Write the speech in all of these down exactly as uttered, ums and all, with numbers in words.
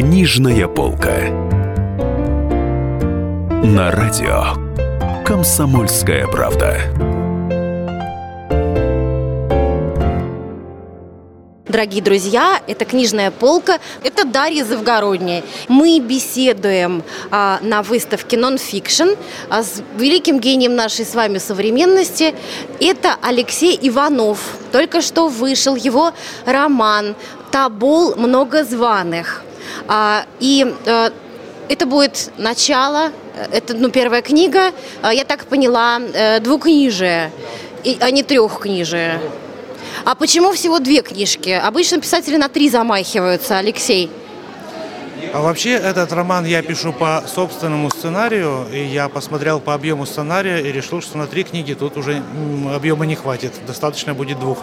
Книжная полка. На радио «Комсомольская правда». Дорогие друзья, это «Книжная полка», это Дарья Завгородняя. Мы беседуем а, на выставке «Нонфикшн» а, с великим гением нашей с вами современности. Это Алексей Иванов. Только что вышел его роман «Тобол. Много званых». А, и а, это будет начало, это ну, первая книга, а, я так поняла, двукнижие, и, а не трехкнижие. А почему всего две книжки? Обычно писатели на три замахиваются, Алексей. А вообще этот роман я пишу по собственному сценарию, и я посмотрел по объему сценария и решил, что на три книги тут уже объема не хватит, достаточно будет двух.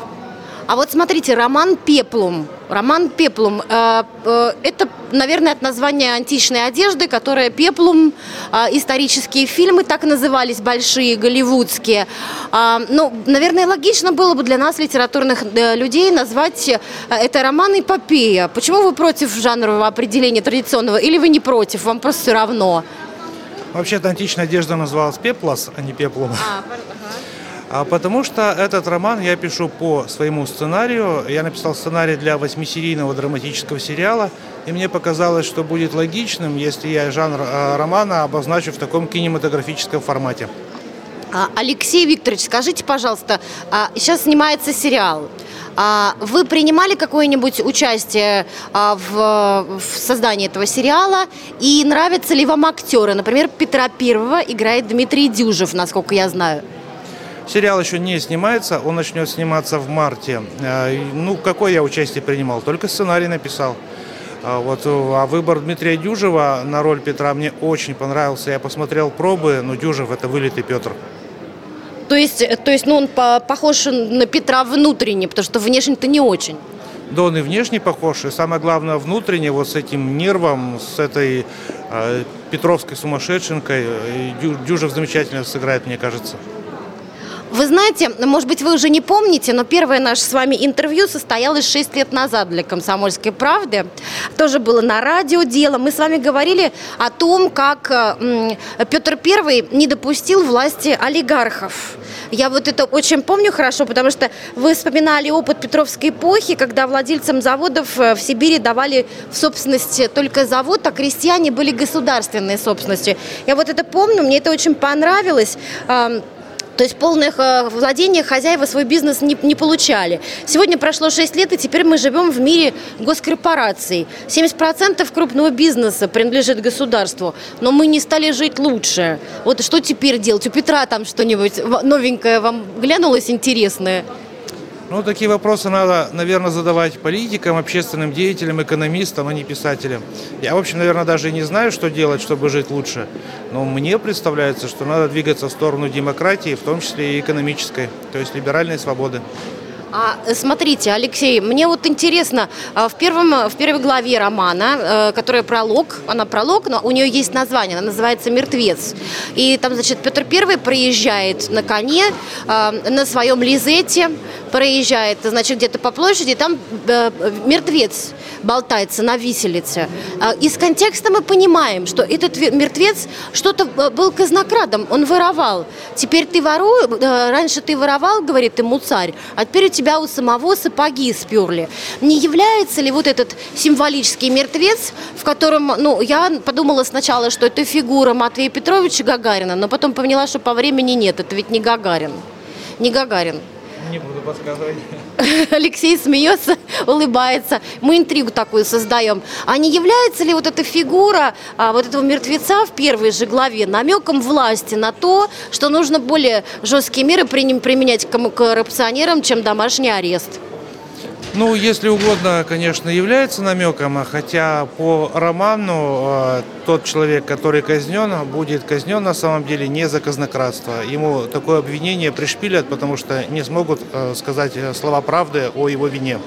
А вот смотрите, роман «Пеплум». Роман «Пеплум» э, – э, это, наверное, от названия античной одежды, которая «Пеплум», э, исторические фильмы так назывались, большие, голливудские. Э, ну, наверное, логично было бы для нас, литературных э, людей, назвать э, это роман «Эпопея». Почему вы против жанрового определения традиционного? Или вы не против, вам просто все равно? Вообще-то античная одежда называлась «Пеплас», а не «Пеплум». А, Потому что этот роман я пишу по своему сценарию. Я написал сценарий для восьмисерийного драматического сериала, и мне показалось, что будет логичным, если я жанр романа обозначу в таком кинематографическом формате. Алексей Викторович, скажите, пожалуйста, сейчас снимается сериал. Вы принимали какое-нибудь участие в создании этого сериала? И нравятся ли вам актеры? Например, Петра Первого играет Дмитрий Дюжев, насколько я знаю. Сериал еще не снимается, он начнет сниматься в марте. Ну, какое я участие принимал? Только сценарий написал. Вот. А выбор Дмитрия Дюжева на роль Петра мне очень понравился. Я посмотрел пробы, но Дюжев – это вылитый Петр. То есть, то есть ну, он похож на Петра внутренне, потому что внешне-то не очень. Да, он и внешне похож, и самое главное, внутренне, вот с этим нервом, с этой э, петровской сумасшедшенкой. Дюжев замечательно сыграет, мне кажется. Вы знаете, может быть, вы уже не помните, но первое наше с вами интервью состоялось шесть лет назад для «Комсомольской правды». Тоже было на радио дело. Мы с вами говорили о том, как Петр Первый не допустил власти олигархов. Я вот это очень помню хорошо, потому что вы вспоминали опыт петровской эпохи, когда владельцам заводов в Сибири давали в собственность только завод, а крестьяне были государственной собственностью. Я вот это помню, мне это очень понравилось. То есть в полных владениях хозяева свой бизнес не, не получали. Сегодня прошло шесть лет, и теперь мы живем в мире госкорпораций. семьдесят процентов крупного бизнеса принадлежит государству, но мы не стали жить лучше. Вот что теперь делать? У Петра там что-нибудь новенькое вам глянулось интересное? Ну, такие вопросы надо, наверное, задавать политикам, общественным деятелям, экономистам, а не писателям. Я, в общем, наверное, даже и не знаю, что делать, чтобы жить лучше. Но мне представляется, что надо двигаться в сторону демократии, в том числе и экономической, то есть либеральной свободы. А, смотрите, Алексей, мне вот интересно, в, первом, в первой главе романа, которая пролог, она пролог, но у нее есть название, она называется «Мертвец». И там, значит, Петр Первый проезжает на коне, на своем лизете, проезжает, значит, где-то по площади, и там мертвец болтается на виселице. Из контекста мы понимаем, что этот мертвец что-то был казнокрадом, он воровал. Теперь ты воруешь, раньше ты воровал, говорит ему царь, а теперь у тебя у самого сапоги сперли. Не является ли вот этот символический мертвец, в котором, ну, я подумала сначала, что это фигура Матвея Петровича Гагарина, но потом поняла, что по времени нет, это ведь не Гагарин. Не Гагарин. Не буду подсказывать. Алексей смеется, улыбается. Мы интригу такую создаем. А не является ли вот эта фигура а, вот этого мертвеца в первой же главе намеком власти на то, что нужно более жесткие меры применять к коррупционерам, чем домашний арест? Ну, если угодно, конечно, является намеком, хотя по роману э, тот человек, который казнен, будет казнен на самом деле не за казнократство. Ему такое обвинение пришпилят, потому что не смогут э, сказать слова правды о его вине.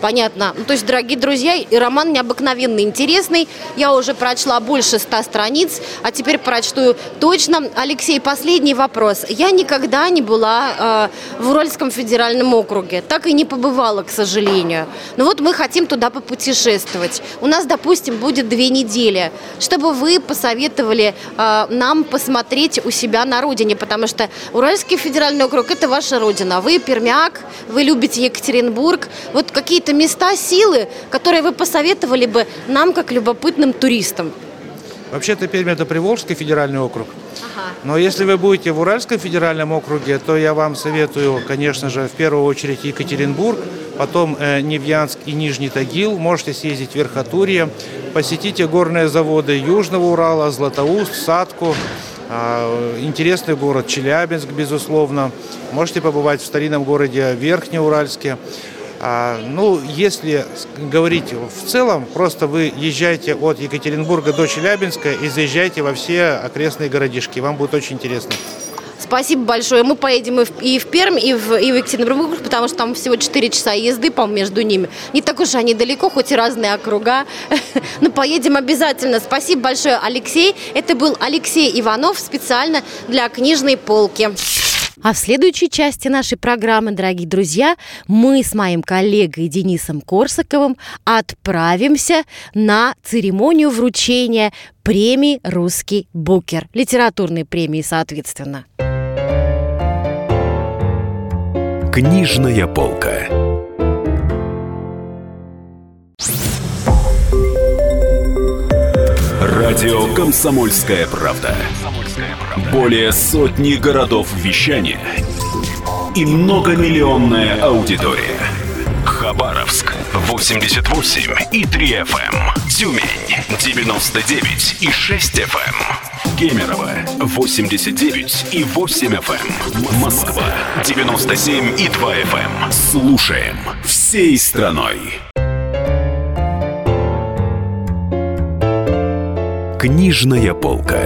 Понятно. Ну, то есть, дорогие друзья, и роман необыкновенно интересный. Я уже прочла больше ста страниц, а теперь прочту точно. Алексей, последний вопрос. Я никогда не была э, в Уральском федеральном округе. Так и не побывала, к сожалению. Но вот мы хотим туда попутешествовать. У нас, допустим, будет две недели. Что бы вы посоветовали э, нам посмотреть у себя на родине? Потому что Уральский федеральный округ – это ваша родина. Вы пермяк, вы любите Екатеринбург. Вот какие-то места силы, которые вы посоветовали бы нам, как любопытным туристам? Вообще-то Пермь – это Приволжский федеральный округ. Ага. Но если вы будете в Уральском федеральном округе, то я вам советую, конечно же, в первую очередь Екатеринбург, потом э, Невьянск и Нижний Тагил. Можете съездить в Верхотурье, посетите горные заводы Южного Урала, Златоуст, Сатку. Интересный город Челябинск, безусловно. Можете побывать в старинном городе Верхнеуральске. А, ну, если говорить в целом, просто вы езжайте от Екатеринбурга до Челябинска и заезжайте во все окрестные городишки. Вам будет очень интересно. Спасибо большое. Мы поедем и в, и в Пермь, и в, и в Екатеринбург, потому что там всего четыре часа езды, по-моему, между ними. Не так уж они далеко, хоть и разные округа. Но поедем обязательно. Спасибо большое, Алексей. Это был Алексей Иванов специально для книжной полки. А в следующей части нашей программы, дорогие друзья, мы с моим коллегой Денисом Корсаковым отправимся на церемонию вручения премии «Русский Букер», литературной премии, соответственно. Книжная полка. Радио «Комсомольская правда». Более сотни городов вещания и многомиллионная аудитория. Хабаровск восемьдесят восемь и три эф эм, Тюмень девяносто девять и шесть эф эм, Кемерово восемьдесят девять и восемь эф эм, Москва девяносто семь и два эф эм. Слушаем всей страной. Книжная полка.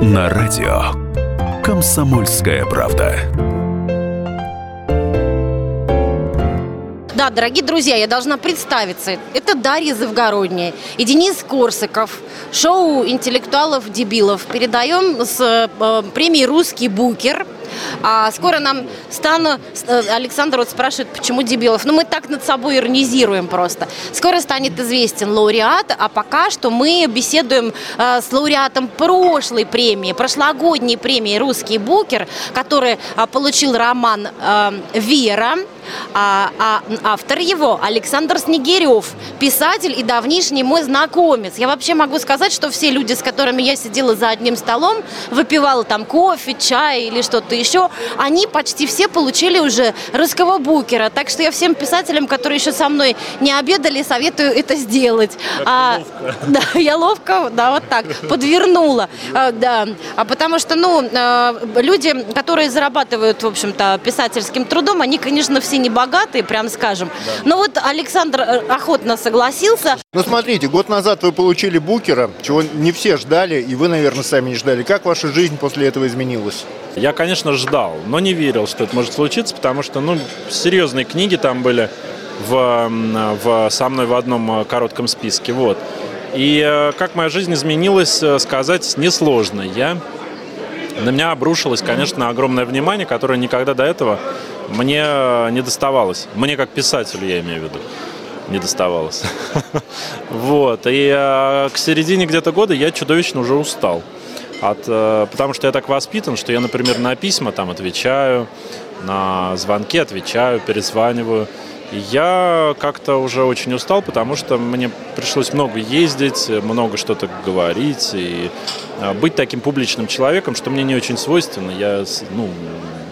На радио «Комсомольская правда». Да, дорогие друзья, я должна представиться. Это Дарья Завгородняя и Денис Корсаков. Шоу интеллектуалов-дебилов. Передаем с э, премией «Русский Букер». А скоро нам стану... Александр вот спрашивает, почему дебилов. Ну, мы так над собой иронизируем просто. Скоро станет известен лауреат, а пока что мы беседуем э, с лауреатом прошлой премии, прошлогодней премии «Русский Букер», который э, получил роман э, «Вера», а, а автор его Александр Снегирев, писатель и давнишний мой знакомец. Я вообще могу сказать, что все люди, с которыми я сидела за одним столом, выпивала там кофе, чай или что-то еще, они почти все получили уже «Русского Букера». Так что я всем писателям, которые еще со мной не обедали, советую это сделать. А, да, я ловко, да, вот так, подвернула. А, да, а потому что, ну, люди, которые зарабатывают, в общем-то, писательским трудом, они, конечно, все не богатые, прям скажем. Да. Но вот Александр охотно согласился. Ну, смотрите, год назад вы получили Букера, чего не все ждали, и вы, наверное, сами не ждали. Как ваша жизнь после этого изменилась? Я, конечно, ждал, но не верил, что это может случиться, потому что, ну, серьезные книги там были в, в, со мной в одном коротком списке. Вот. И как моя жизнь изменилась, сказать несложно. Я, на меня обрушилось, конечно, огромное внимание, которое никогда до этого мне не доставалось. Мне как писателю, я имею в виду, не доставалось. Вот. И к середине где-то года я чудовищно уже устал. От, потому что я так воспитан, что я, например, на письма там отвечаю, на звонки отвечаю, перезваниваю. И я как-то уже очень устал, потому что мне пришлось много ездить, много что-то говорить и быть таким публичным человеком, что мне не очень свойственно. Я, ну,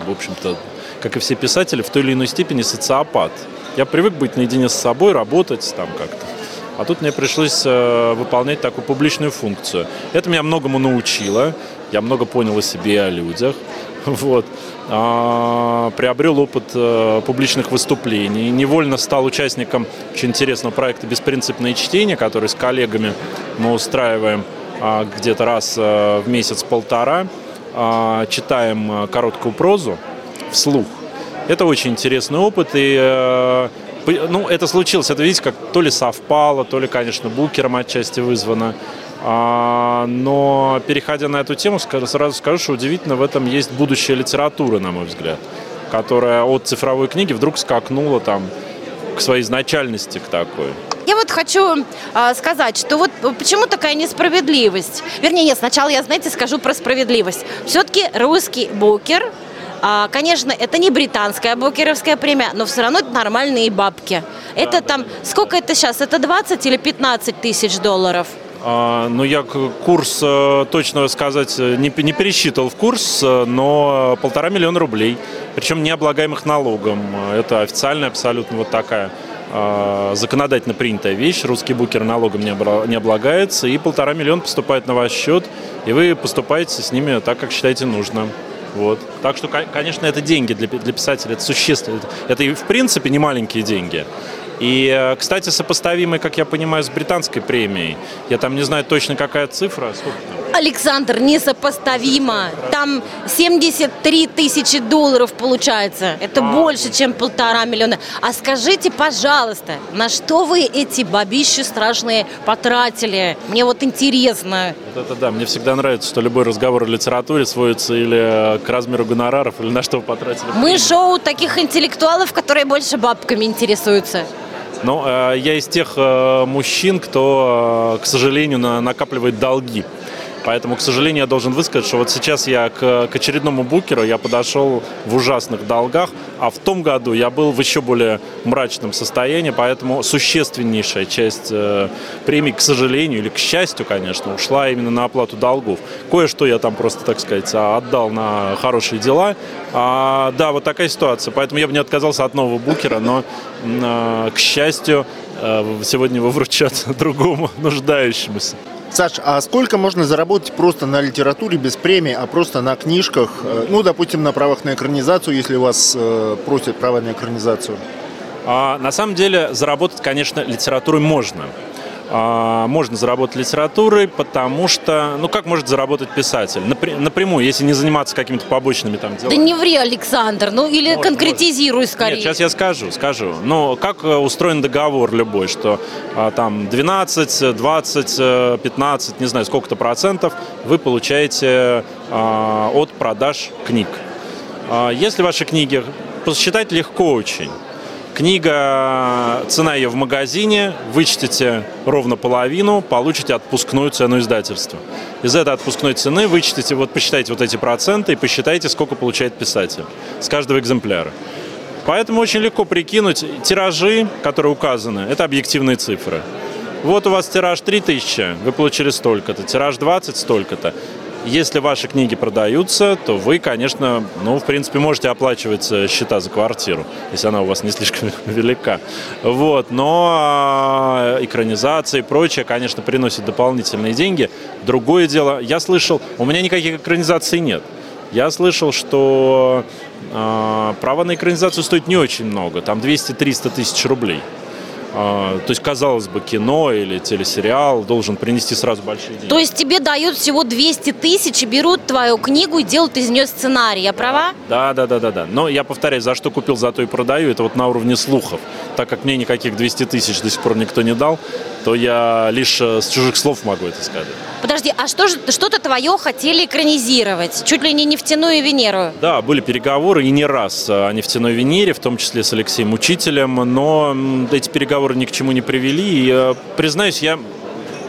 в общем-то, как и все писатели, в той или иной степени социопат. Я привык быть наедине с собой, работать там как-то. А тут мне пришлось э, выполнять такую публичную функцию. Это меня многому научило. Я много понял о себе и о людях. Вот. А, приобрел опыт э, публичных выступлений. Невольно стал участником очень интересного проекта «Беспринципное чтение», который с коллегами мы устраиваем а, где-то раз а, в месяц-полтора. А, читаем а, короткую прозу вслух. Это очень интересный опыт, и ну, это случилось, это, видите, как то ли совпало, то ли, конечно, Букером отчасти вызвано. Но, переходя на эту тему, сразу скажу, что удивительно, в этом есть будущее литературы, на мой взгляд, которая от цифровой книги вдруг скакнула там к своей изначальности, к такой. Я вот хочу э, сказать, что вот почему такая несправедливость? Вернее, нет, сначала я, знаете, скажу про справедливость. Все-таки русский букер, э, конечно, это не британская букеровская премия, но все равно это нормальные бабки. Это да, там, да. Сколько это сейчас? Это двадцать или пятнадцать тысяч долларов? А, ну, я курс, точно сказать, не, не пересчитал в курс, но полтора миллиона рублей, причем не облагаемых налогом. Это официально абсолютно вот такая законодательно принятая вещь, русский букер налогом не облагается, и полтора миллиона поступает на ваш счет, и вы поступаете с ними так, как считаете нужным. Вот. Так что, конечно, это деньги для, для писателя, это существенно. Это и в принципе не маленькие деньги. И, кстати, сопоставимые, как я понимаю, с британской премией. Я там не знаю точно, какая цифра. Сколько там? Александр, несопоставимо. Там семьдесят три тысячи долларов получается. Это а. больше, чем полтора миллиона. А скажите, пожалуйста, на что вы эти бабищи страшные потратили? Мне вот интересно. Вот это да. Мне всегда нравится, что любой разговор о литературе сводится или к размеру гонораров, или на что вы потратили. Мы шоу таких интеллектуалов, которые больше бабками интересуются. Ну, я из тех мужчин, кто, к сожалению, накапливает долги. Поэтому, к сожалению, я должен высказать, что вот сейчас я к, к очередному букеру я подошел в ужасных долгах, а в том году я был в еще более мрачном состоянии, поэтому существеннейшая часть э, премии, к сожалению, или к счастью, конечно, ушла именно на оплату долгов. Кое-что я там просто, так сказать, отдал на хорошие дела. А, да, вот такая ситуация. Поэтому я бы не отказался от нового букера, но, э, к счастью, э, сегодня его вручат другому нуждающемуся. Саш, а сколько можно заработать просто на литературе без премии, а просто на книжках, ну, допустим, на правах на экранизацию, если вас э, просят права на экранизацию? А, на самом деле заработать, конечно, литературой можно. А, можно заработать литературой, потому что, ну, как может заработать писатель? Напр- напрямую, если не заниматься какими-то побочными там делами. Да не ври, Александр, ну, или может, конкретизируй может. скорее. Нет, сейчас я скажу, скажу. Ну, как устроен договор любой, что а, там двенадцать, двадцать, пятнадцать, не знаю, сколько-то процентов вы получаете а, от продаж книг. А, если ваши книги, посчитать легко очень. Книга, цена ее в магазине, вычтите ровно половину, получите отпускную цену издательства. Из этой отпускной цены вычтите, вот посчитайте вот эти проценты и посчитайте, сколько получает писатель с каждого экземпляра. Поэтому очень легко прикинуть тиражи, которые указаны, это объективные цифры. Вот у вас тираж три тысячи, вы получили столько-то, тираж двадцать, столько-то. Если ваши книги продаются, то вы, конечно, ну, в принципе, можете оплачивать счета за квартиру, если она у вас не слишком велика. Вот. Но экранизация и прочее, конечно, приносит дополнительные деньги. Другое дело, я слышал, у меня никаких экранизаций нет. Я слышал, что э, право на экранизацию стоит не очень много, там двести-триста тысяч рублей. То есть, казалось бы, кино или телесериал должен принести сразу большие деньги. То есть тебе дают всего двести тысяч, берут твою книгу и делают из нее сценарий, я права? Да, да, да, да, да. Но я повторяю, за что купил, за то и продаю, это вот на уровне слухов. Так как мне никаких двести тысяч до сих пор никто не дал, то я лишь с чужих слов могу это сказать. Подожди, а что же, что-то твое хотели экранизировать? Чуть ли не Нефтяную Венеру? Да, были переговоры и не раз о Нефтяной Венере, в том числе с Алексеем Учителем, но эти переговоры ни к чему не привели. И, признаюсь, я,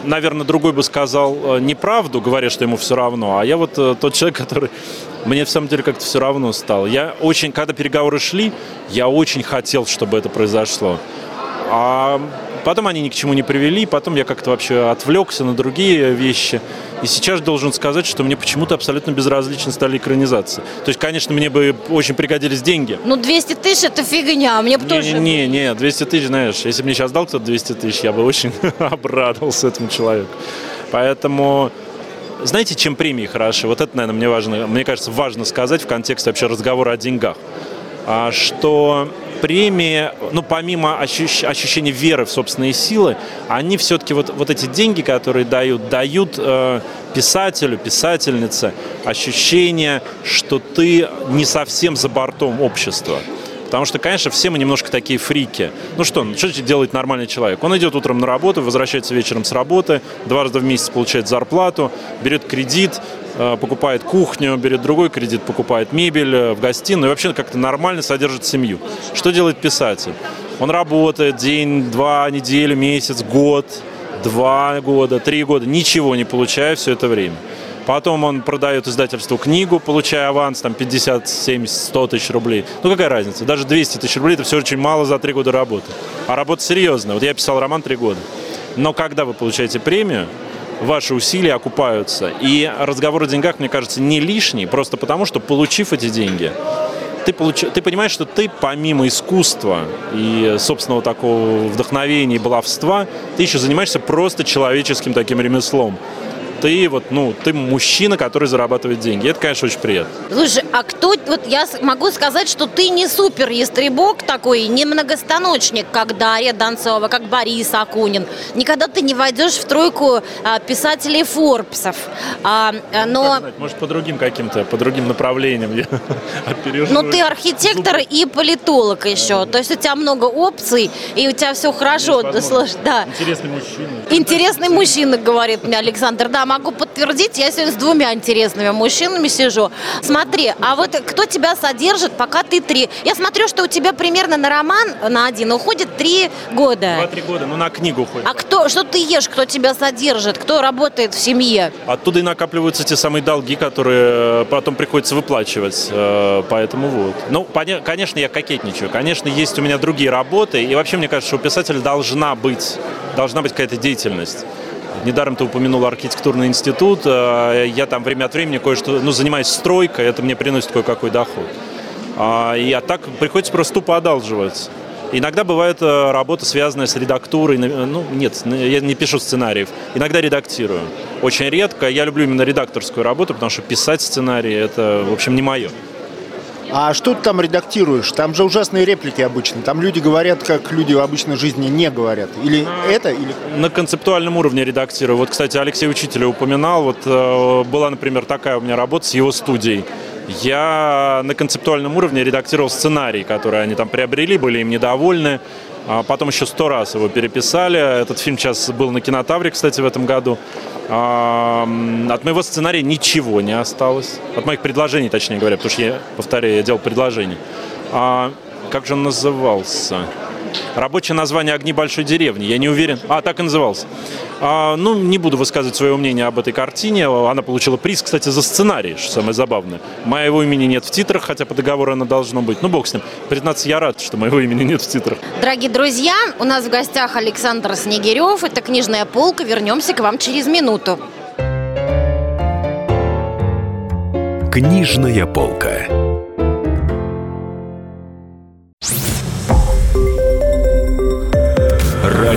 наверное, другой бы сказал неправду, говоря, что ему все равно, а я вот тот человек, который мне в самом деле как-то все равно стал. Я очень, когда переговоры шли, я очень хотел, чтобы это произошло. А потом они ни к чему не привели, потом я как-то вообще отвлекся на другие вещи. И сейчас должен сказать, что мне почему-то абсолютно безразличны стали экранизации. То есть, конечно, мне бы очень пригодились деньги. Ну, двести тысяч – это фигня, мне бы не, тоже… Не, не, не, двести тысяч, знаешь, если бы мне сейчас дал кто-то двести тысяч, я бы очень обрадовался этому человеку. Поэтому… Знаете, чем премии хороши? Вот это, наверное, мне важно, мне кажется, важно сказать в контексте вообще разговора о деньгах. Что премии, ну, помимо ощущ- ощущения веры в собственные силы, они все-таки вот, вот эти деньги, которые дают, дают э, писателю, писательнице ощущение, что ты не совсем за бортом общества. Потому что, конечно, все мы немножко такие фрики. Ну что, что делает нормальный человек? Он идет утром на работу, возвращается вечером с работы, два раза в месяц получает зарплату, берет кредит, покупает кухню, берет другой кредит, покупает мебель в гостиную и вообще как-то нормально содержит семью. Что делает писатель? Он работает день, два, неделю, месяц, год, два года, три года, ничего не получая все это время. Потом он продает издательству книгу, получая аванс, там, пятьдесят, семьдесят, сто тысяч рублей. Ну, какая разница? Даже двести тысяч рублей – это все очень мало за три года работы. А работа серьезная. Вот я писал роман три года. Но когда вы получаете премию, ваши усилия окупаются. И разговор о деньгах, мне кажется, не лишний, просто потому, что, получив эти деньги, ты, получ... ты понимаешь, что ты, помимо искусства и собственного такого вдохновения и баловства, ты еще занимаешься просто человеческим таким ремеслом. Ты вот, ну, ты мужчина, который зарабатывает деньги. Это, конечно, очень приятно. Слушай, а кто... Вот я могу сказать, что ты не супер-ястребок такой, не многостаночник, как Дарья Донцова, как Борис Акунин. Никогда ты не войдешь в тройку а, писателей Форбсов. А, но... Как знать, может, по другим каким-то, по другим направлениям я опережу. Ну, ты архитектор и политолог еще. То есть у тебя много опций, и у тебя все хорошо. Интересный мужчина. Интересный мужчина, говорит мне Александр. Да, могу подтвердить, я сегодня с двумя интересными мужчинами сижу. Смотри, а вот кто тебя содержит, пока ты три? Я смотрю, что у тебя примерно на роман, на один, уходит три года. Два-три года, ну на книгу уходит. А кто, что ты ешь, кто тебя содержит, кто работает в семье? Оттуда и накапливаются те самые долги, которые потом приходится выплачивать, поэтому вот. Ну, конечно, я кокетничаю, конечно, есть у меня другие работы, и вообще, мне кажется, что у писателя должна быть, должна быть какая-то деятельность. Недаром ты упомянул архитектурный институт. Я там время от времени кое-что, ну, занимаюсь стройкой, это мне приносит кое-какой доход. А, и, а так приходится просто тупо одалживать. Иногда бывает работа, связанная с редактурой. Ну, нет, я не пишу сценариев. Иногда редактирую. Очень редко. Я люблю именно редакторскую работу, потому что писать сценарии – это, в общем, не мое. А что ты там редактируешь? Там же ужасные реплики обычно. Там люди говорят, как люди в обычной жизни не говорят. Или на, это, или... На концептуальном уровне редактирую. Вот, кстати, Алексей Учитель упоминал. Вот э, была, например, такая у меня работа с его студией. Я на концептуальном уровне редактировал сценарий, который они там приобрели, были им недовольны. А потом еще сто раз его переписали. Этот фильм сейчас был на Кинотавре, кстати, в этом году. От моего сценария ничего не осталось. От моих предложений, точнее говоря, потому что я, повторяю, я делал предложения. А, как же он назывался? Рабочее название «Огни большой деревни». Я не уверен. А, так и назывался. А, ну, не буду высказывать свое мнение об этой картине. Она получила приз, кстати, за сценарий, что самое забавное. Моего имени нет в титрах, хотя по договору оно должно быть. Ну, бог с ним. Признаться, я рад, что моего имени нет в титрах. Дорогие друзья, у нас в гостях Александр Снегирев. Это «Книжная полка». Вернемся к вам через минуту. Книжная полка.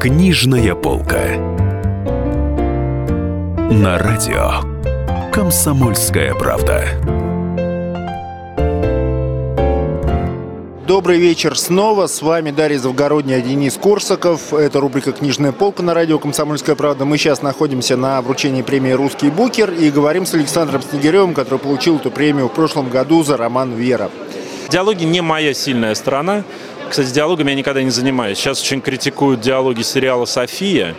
Книжная полка. На радио «Комсомольская правда». Добрый вечер снова. С вами Дарья Завгородняя, Денис Корсаков. Это рубрика «Книжная полка» на радио «Комсомольская правда». Мы сейчас находимся на вручении премии «Русский Букер» и говорим с Александром Снегиревым, который получил эту премию в прошлом году за роман «Вера». Диалоги не моя сильная сторона. Кстати, диалогами я никогда не занимаюсь. Сейчас очень критикуют диалоги сериала «София».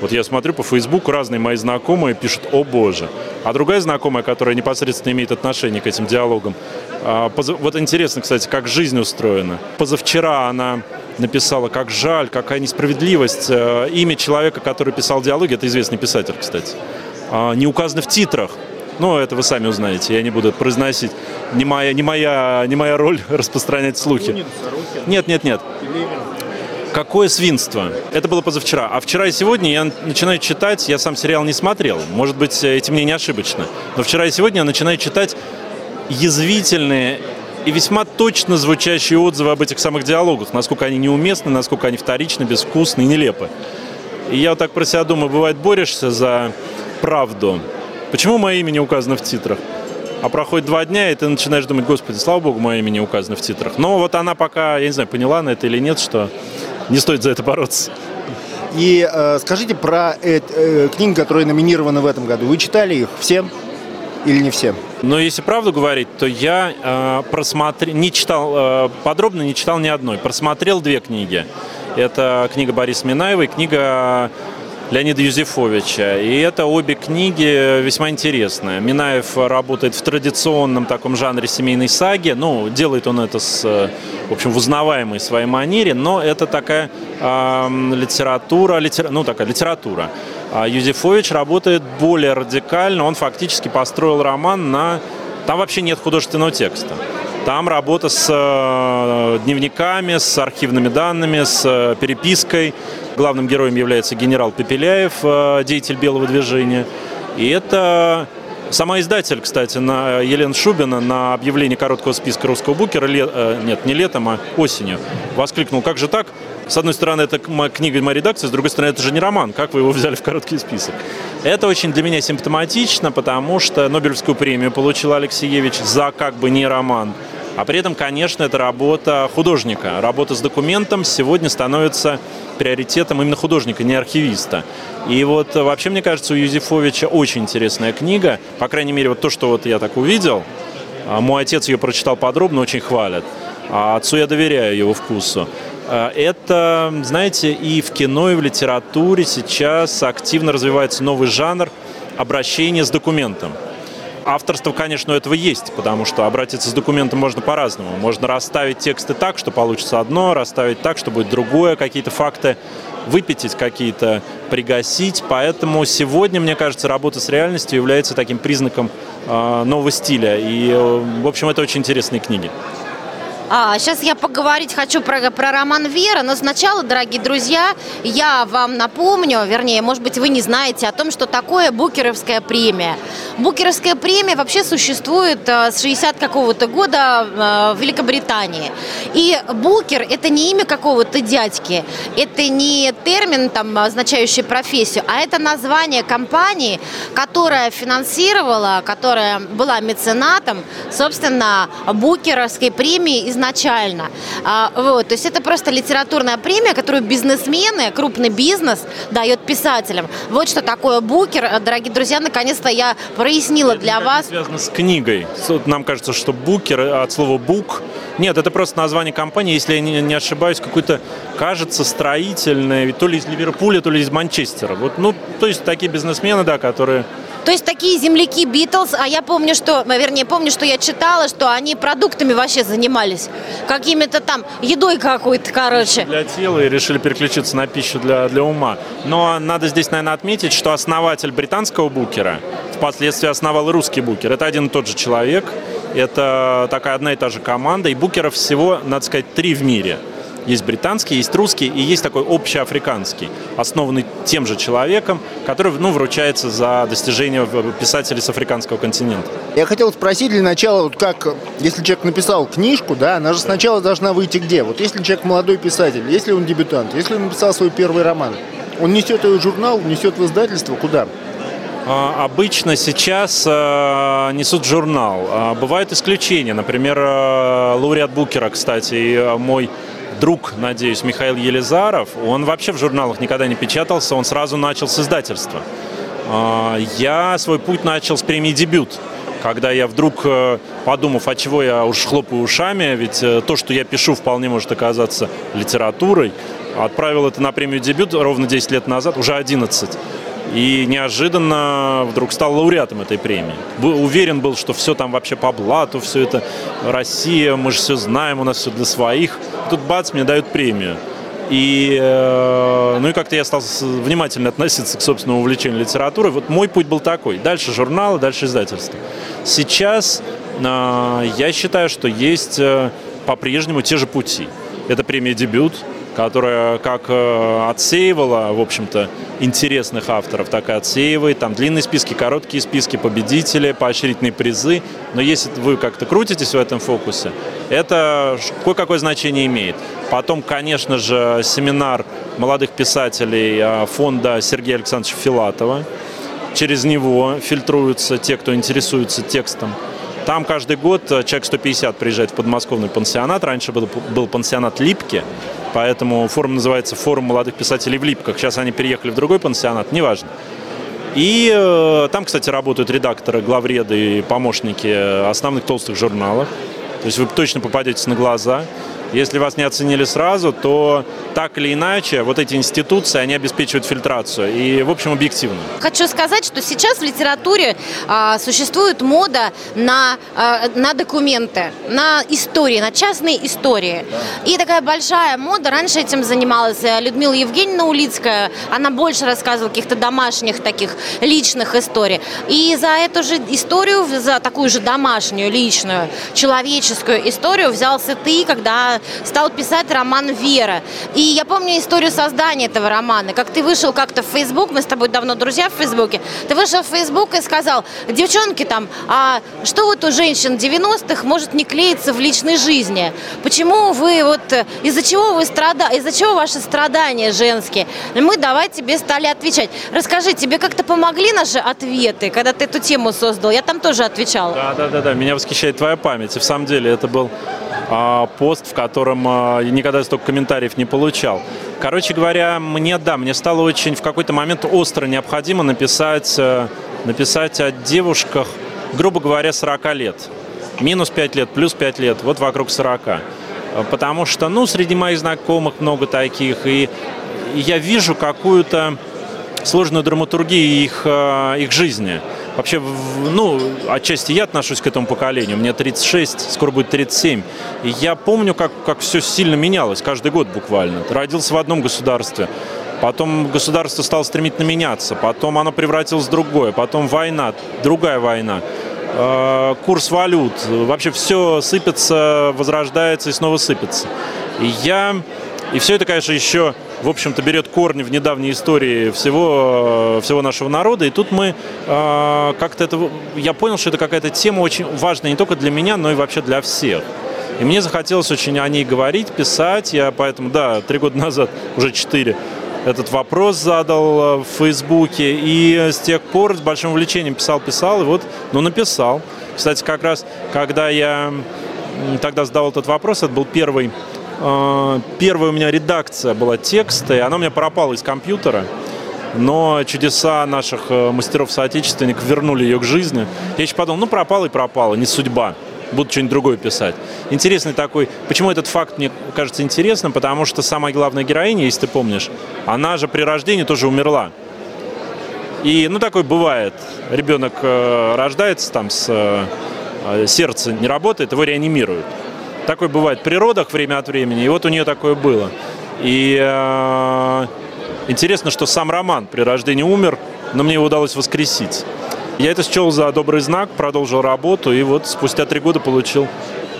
Вот я смотрю по Фейсбуку, разные мои знакомые пишут «О боже». А другая знакомая, которая непосредственно имеет отношение к этим диалогам. Вот интересно, кстати, как жизнь устроена. Позавчера она написала «Как жаль, какая несправедливость». Имя человека, который писал диалоги, это известный писатель, кстати, не указано в титрах. Но это вы сами узнаете, я не буду это произносить. Не моя, не моя, не моя роль распространять слухи. Нет, нет, нет. Какое свинство. Это было позавчера. А вчера и сегодня я начинаю читать, я сам сериал не смотрел, может быть, эти мнения ошибочны. Но вчера и сегодня я начинаю читать язвительные и весьма точно звучащие отзывы об этих самых диалогах, насколько они неуместны, насколько они вторичны, безвкусны и нелепы. И я вот так про себя думаю, бывает, борешься за правду. Почему мое имя не указано в титрах? А проходит два дня, и ты начинаешь думать, господи, слава богу, мое имя не указано в титрах. Но вот она пока, я не знаю, поняла она это или нет, что не стоит за это бороться. И э, скажите про э, э, книги, которые номинированы в этом году. Вы читали их все или не все? Но если правду говорить, то я э, просмотр... не читал, э, подробно не читал ни одной. Просмотрел две книги. Это книга Бориса Минаева и книга Леонида Юзефовича. И это обе книги весьма интересные. Минаев работает в традиционном таком жанре семейной саги. Ну, делает он это с, в общем, в узнаваемой своей манере, но это такая э, литература, литер... ну, такая литература. А Юзефович работает более радикально. Он фактически построил роман на... Там вообще нет художественного текста. Там работа с э, дневниками, с архивными данными, с э, перепиской. Главным героем является генерал Пепеляев, деятель белого движения. И это сама издатель, кстати, на Елена Шубина на объявлении короткого списка «Русского Букера», ле, э, нет, не летом, а осенью, воскликнул: «Как же так? С одной стороны, это книга моей редакции, с другой стороны, это же не роман. Как вы его взяли в короткий список?» Это очень для меня симптоматично, потому что Нобелевскую премию получил Алексеевич за как бы не роман. А при этом, конечно, это работа художника. Работа с документом сегодня становится приоритетом именно художника, не архивиста. И вот вообще, мне кажется, у Юзефовича очень интересная книга. По крайней мере, вот то, что вот я так увидел. Мой отец ее прочитал подробно, очень хвалит. А отцу я доверяю его вкусу. Это, знаете, и в кино, и в литературе сейчас активно развивается новый жанр обращения с документом. Авторство, конечно, у этого есть, потому что обратиться с документом можно по-разному. Можно расставить тексты так, что получится одно, расставить так, что будет другое, какие-то факты выпятить, какие-то пригасить. Поэтому сегодня, мне кажется, работа с реальностью является таким признаком э, нового стиля. И, э, в общем, это очень интересные книги. А, сейчас я поговорить хочу про, про роман «Вера», но сначала, дорогие друзья, я вам напомню, вернее, может быть, вы не знаете о том, что такое Букеровская премия. Букеровская премия вообще существует а, с шестидесятого какого-то года а, в Великобритании. И Букер – это не имя какого-то дядьки, это не термин, там, означающий профессию, а это название компании, которая финансировала, которая была меценатом, собственно, Букеровской премии из изначально. А, вот, то есть это просто литературная премия, которую бизнесмены, крупный бизнес дает писателям. Вот что такое Букер. Дорогие друзья, наконец-то я прояснила это для вас. Это связано с книгой. Нам кажется, что Букер от слова «бук». Нет, это просто название компании, если я не ошибаюсь, какой-то, кажется, строительное, то ли из Ливерпуля, то ли из Манчестера. Вот, ну, то есть такие бизнесмены, да, которые... То есть такие земляки Битлз, а я помню, что, вернее, помню, что я читала, что они продуктами вообще занимались, какими-то там, едой какой-то, короче. Для тела и решили переключиться на пищу для, для ума. Но надо здесь, наверное, отметить, что основатель британского Букера впоследствии основал и русский Букер. Это один и тот же человек, это такая одна и та же команда, и Букеров всего, надо сказать, три в мире. Есть британский, есть русский и есть такой общеафриканский, основанный тем же человеком, который, ну, вручается за достижения писателей с африканского континента. Я хотел спросить для начала, вот как, если человек написал книжку, да, она же сначала должна выйти где? Вот если человек молодой писатель, если он дебютант, если он написал свой первый роман, он несет ее в журнал, несет в издательство, куда? Обычно сейчас несут журнал. Бывают исключения, например, лауреат Букера, кстати, мой друг, надеюсь, Михаил Елизаров, он вообще в журналах никогда не печатался, он сразу начал с издательства. Я свой путь начал с премии «Дебют», когда я вдруг, подумав, от чего я уж хлопаю ушами, ведь то, что я пишу, вполне может оказаться литературой, отправил это на премию «Дебют» ровно десять лет назад, уже одиннадцать. И неожиданно вдруг стал лауреатом этой премии. Был, уверен был, что все там вообще по блату, все это Россия, мы же все знаем, у нас все для своих. Тут бац, мне дают премию. И, э, ну и как-то я стал внимательно относиться к собственному увлечению литературой. Вот мой путь был такой. Дальше журналы, дальше издательство. Сейчас э, я считаю, что есть э, по-прежнему те же пути. Это премия «Дебют», которая как отсеивала, в общем-то, интересных авторов, так и отсеивает. Там длинные списки, короткие списки, победители, поощрительные призы. Но если вы как-то крутитесь в этом фокусе, это кое-какое значение имеет. Потом, конечно же, семинар молодых писателей фонда Сергея Александровича Филатова. Через него фильтруются те, кто интересуется текстом. Там каждый год человек сто пятьдесят приезжает в подмосковный пансионат. Раньше был, был пансионат Липки, поэтому форум называется «Форум молодых писателей в Липках». Сейчас они переехали в другой пансионат, неважно. И э, там, кстати, работают редакторы, главреды и помощники основных толстых журналов. То есть вы точно попадетесь на глаза. Если вас не оценили сразу, то так или иначе вот эти институции, они обеспечивают фильтрацию и, в общем, объективно. Хочу сказать, что сейчас в литературе а, существует мода на, а, на документы, на истории, на частные истории. Да. И такая большая мода, раньше этим занималась Людмила Евгеньевна Улицкая, она больше рассказывала каких-то домашних таких личных историй. И за эту же историю, за такую же домашнюю, личную, человеческую историю взялся ты, когда стал писать роман «Вера». И я помню историю создания этого романа. Как ты вышел как-то в Facebook, мы с тобой давно друзья в Фейсбуке, ты вышел в Facebook и сказал: девчонки там, а что вот у женщин девяностых может не клеиться в личной жизни? Почему вы вот, из-за чего вы страда, из-за чего ваши страдания женские? Мы давай тебе стали отвечать. Расскажи, тебе как-то помогли наши ответы, когда ты эту тему создал? Я там тоже отвечала. Да, да, да, да. Меня восхищает твоя память. И в самом деле это был а, пост, в котором в котором я никогда столько комментариев не получал. Короче говоря, мне, да, мне стало очень в какой-то момент остро необходимо написать, написать о девушках, грубо говоря, сорок лет. Минус пять лет, плюс пять лет, вот вокруг сорока. Потому что, ну, среди моих знакомых много таких, и я вижу какую-то сложную драматургию их, их жизни. Вообще, ну, отчасти я отношусь к этому поколению. Мне тридцать шесть, скоро будет тридцать семь. И я помню, как, как все сильно менялось, каждый год буквально. Родился в одном государстве, потом государство стало стремительно меняться, потом оно превратилось в другое, потом война, другая война, э, курс валют. Вообще все сыпется, возрождается и снова сыпется. И я... И все это, конечно, еще, в общем-то, берет корни в недавней истории всего, всего нашего народа. И тут мы э, как-то это... Я понял, что это какая-то тема очень важная не только для меня, но и вообще для всех. И мне захотелось очень о ней говорить, писать. Я поэтому, да, три года назад, уже четыре, этот вопрос задал в Фейсбуке. И с тех пор с большим увлечением писал-писал. И вот, ну, написал. Кстати, как раз, когда я тогда задавал этот вопрос, это был первый... Первая у меня редакция была текста, и она у меня пропала из компьютера, но чудеса наших мастеров-соотечественников вернули ее к жизни. Я еще подумал, ну пропала и пропала, не судьба, буду что-нибудь другое писать. Интересный такой, почему этот факт мне кажется интересным, потому что самая главная героиня, если ты помнишь, она же при рождении тоже умерла. И, ну, такое бывает, ребенок э, рождается, там с, э, сердце не работает, его реанимируют. Такое бывает при родах время от времени, и вот у нее такое было. И э, интересно, что сам Роман при рождении умер, но мне его удалось воскресить. Я это счел за добрый знак, продолжил работу, и вот спустя три года получил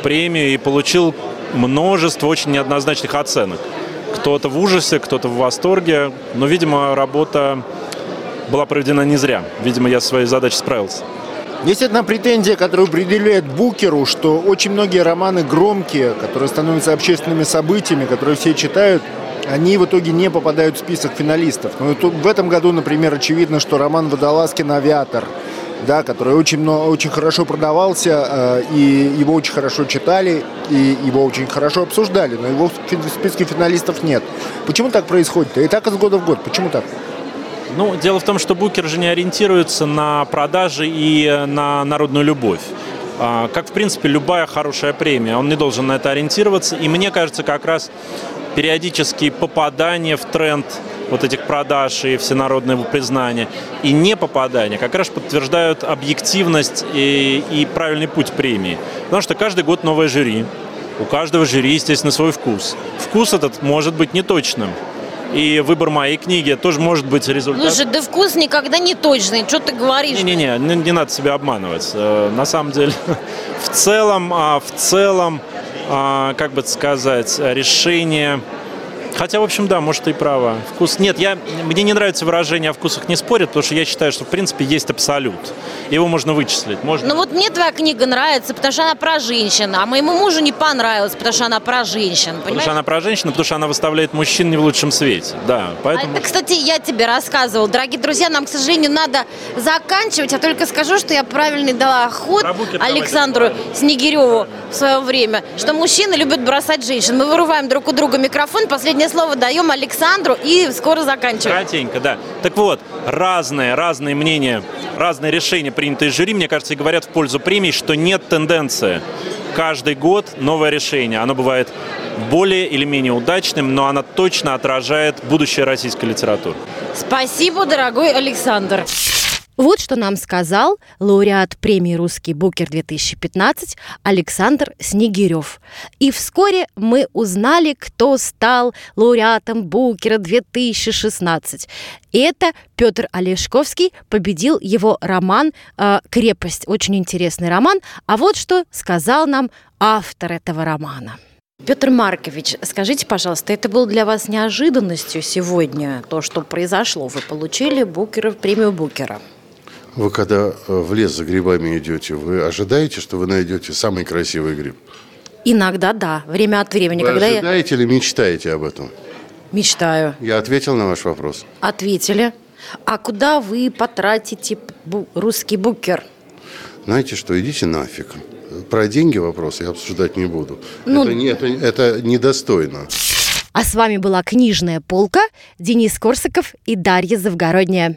премию и получил множество очень неоднозначных оценок. Кто-то в ужасе, кто-то в восторге, но, видимо, работа была проведена не зря. Видимо, я со своей задачей справился. Есть одна претензия, которую предъявляет Букеру, что очень многие романы громкие, которые становятся общественными событиями, которые все читают, они в итоге не попадают в список финалистов. Ну, и тут, в этом году, например, очевидно, что роман Водолазкина «Авиатор», да, который очень, очень хорошо продавался, и его очень хорошо читали, и его очень хорошо обсуждали, но его в списке финалистов нет. Почему так происходит? И так из года в год. Почему так? Ну, дело в том, что Букер же не ориентируется на продажи и на народную любовь. Как, в принципе, любая хорошая премия. Он не должен на это ориентироваться. И мне кажется, как раз периодические попадания в тренд вот этих продаж и всенародного признания и не попадания как раз подтверждают объективность и, и правильный путь премии. Потому что каждый год новое жюри. У каждого жюри, естественно, свой вкус. Вкус этот может быть неточным. И выбор моей книги тоже может быть результатом. Слушай, да вкус никогда не точный, что ты говоришь? Не-не-не, не, не надо себя обманывать. На самом деле, в целом, в целом, как бы сказать, решение Хотя, в общем, да, может, ты и права. Вкус... Нет, я... мне не нравится выражение «о вкусах не спорят», потому что я считаю, что, в принципе, есть абсолют. Его можно вычислить. Можно... Ну вот мне твоя книга нравится, потому что она про женщин, а моему мужу не понравилась, потому что она про женщин. Понимаешь? Потому что она про женщин, потому что она выставляет мужчин не в лучшем свете. Да, поэтому... А это, кстати, я тебе рассказывала. Дорогие друзья, нам, к сожалению, надо заканчивать. Я только скажу, что я правильный дала ход Александру Снегиреву в свое время, что мужчины любят бросать женщин. Мы вырываем друг у друга микрофон, последнее слово даем Александру и скоро заканчиваем. Кратенько, да. Так вот, разные, разные мнения, разные решения, принятые жюри, мне кажется, и говорят в пользу премии, что нет тенденции. Каждый год новое решение. Оно бывает более или менее удачным, но оно точно отражает будущее российской литературы. Спасибо, дорогой Александр. Вот что нам сказал лауреат премии «Русский Букер-две тысячи пятнадцать» Александр Снегирев. И вскоре мы узнали, кто стал лауреатом Букера-две тысячи шестнадцать. Это Петр Олешковский, победил его роман «Крепость». Очень интересный роман. А вот что сказал нам автор этого романа. Петр Маркович, скажите, пожалуйста, это было для вас неожиданностью сегодня, то, что произошло? Вы получили Букера, премию Букера. Вы когда в лес за грибами идете, вы ожидаете, что вы найдете самый красивый гриб? Иногда да, время от времени. Вы когда ожидаете я... или мечтаете об этом? Мечтаю. Я ответил на ваш вопрос? Ответили. А куда вы потратите бу- русский букер? Знаете что, идите нафиг. Про деньги вопрос я обсуждать не буду. Ну... Это, не, это, это недостойно. А с вами была «Книжная полка», Денис Корсаков и Дарья Завгородняя.